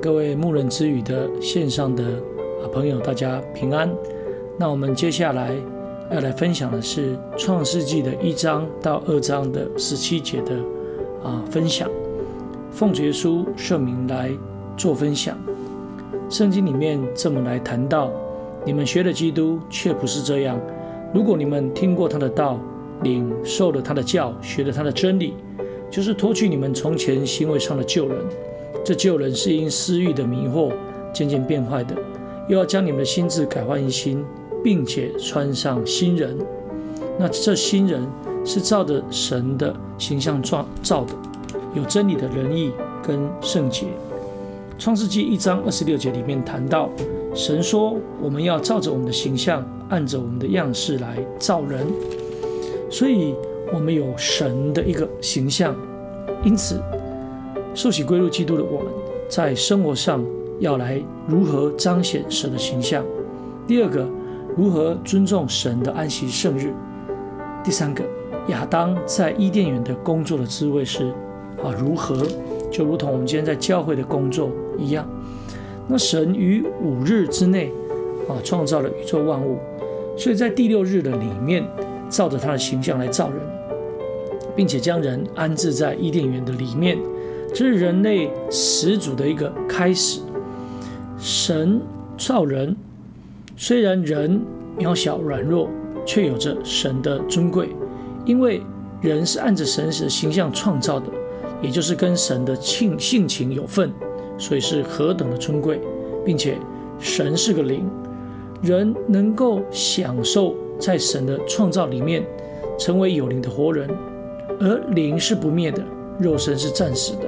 各位牧人之语的线上的朋友，大家平安。那我们接下来要来分享的是创世纪的1章到2章的17节的分享，奉主耶稣圣名来做分享。圣经里面这么来谈到，你们学了基督，却不是这样。如果你们听过他的道，领受了他的教，学了他的真理，就是脱去你们从前行为上的旧人，这旧人是因私欲的迷惑渐渐变坏的，又要将你们的心智改换一新，并且穿上新人。那这新人是照着神的形象造的，有真理的仁义跟圣洁。创世纪1章26节里面谈到，神说我们要照着我们的形象，按着我们的样式来造人，所以我们有神的一个形象。因此受洗归入基督的我们，在生活上要来如何彰显神的形象。第二个，如何尊重神的安息圣日。第三个，亚当在伊甸园的工作的滋味是如何，就如同我们今天在教会的工作一样。那神于5日之内创造了宇宙万物，所以在第6日的里面照着他的形象来造人，并且将人安置在伊甸园的里面，这是人类始祖的一个开始。神造人，虽然人渺小软弱，却有着神的尊贵，因为人是按着神的形象创造的，也就是跟神的性情有份，所以是何等的尊贵。并且神是个灵，人能够享受在神的创造里面成为有灵的活人，而灵是不灭的，肉身是暂时的。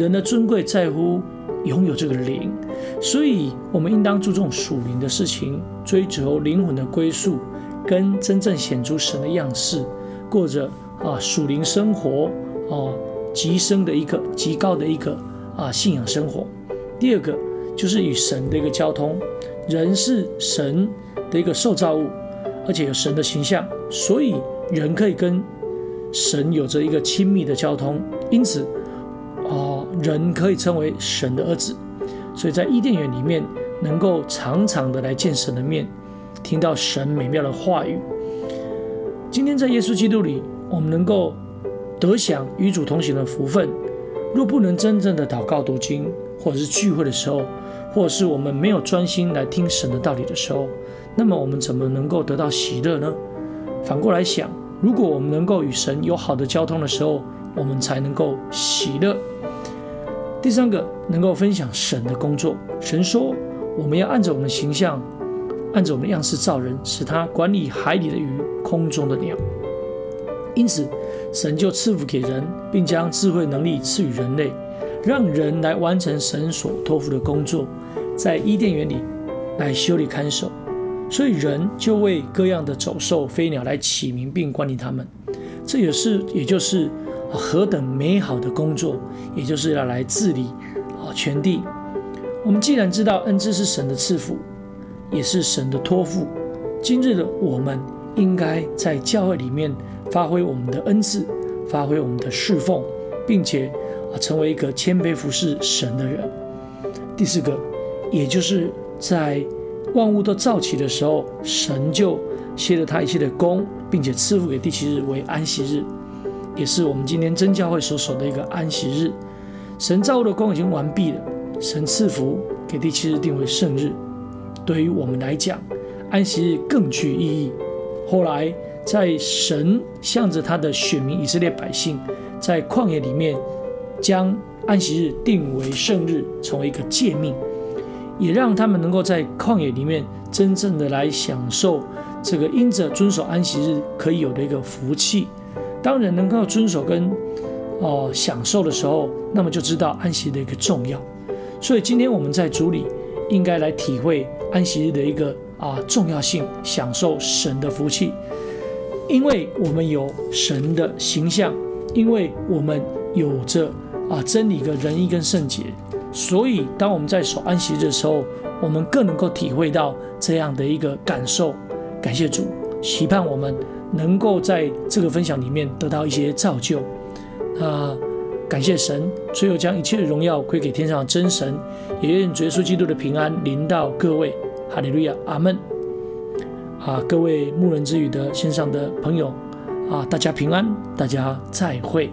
人的尊贵在乎拥有这个灵，所以我们应当注重属灵的事情，追求灵魂的归宿，跟真正显出神的样式，过着属灵生活，极深的一个极高的一个信仰生活。第二个就是与神的一个交通，人是神的一个受造物，而且有神的形象，所以人可以跟神有着一个亲密的交通，因此人可以称为神的儿子。所以在伊甸园里面能够常常的来见神的面，听到神美妙的话语。今天在耶稣基督里，我们能够得享与主同行的福分。若不能真正的祷告读经，或者是聚会的时候，或者是我们没有专心来听神的道理的时候，那么我们怎么能够得到喜乐呢？反过来想，如果我们能够与神有好的交通的时候，我们才能够喜乐。第三个，能够分享神的工作。神说我们要按着我们的形象，按着我们的样式造人，使他管理海里的鱼，空中的鸟。因此神就赐福给人，并将智慧能力赐予人类，让人来完成神所托付的工作，在伊甸园里来修理看守。所以人就为各样的走兽飞鸟来起名，并管理他们。这也就是何等美好的工作，也就是要来治理全地。我们既然知道恩赐是神的赐福，也是神的托付，今日的我们应该在教会里面发挥我们的恩赐，发挥我们的侍奉，并且成为一个谦卑服侍神的人。第四个，也就是在万物都造起的时候，神就歇了他一切的功，并且赐福给第7日为安息日，也是我们今天真教会所守的一个安息日。神造物的工已经完毕了，神赐福给第7日定为圣日。对于我们来讲，安息日更具意义。后来在神向着他的选民以色列百姓在旷野里面将安息日定为圣日，成为一个诫命，也让他们能够在旷野里面真正的来享受这个因着遵守安息日可以有的一个福气。当人能够遵守跟享受的时候，那么就知道安息的一个重要。所以今天我们在主里应该来体会安息日的一个重要性，享受神的福气，因为我们有神的形象，因为我们有着真理的仁义跟圣洁，所以当我们在守安息日的时候，我们更能够体会到这样的一个感受。感谢主，期盼我们能够在这个分享里面得到一些造就。感谢神，最后将一切的荣耀归给天上的真神，也愿主耶稣基督的平安临到各位。哈利路亚，阿们。各位牧人之语的线上的朋友，大家平安，大家再会。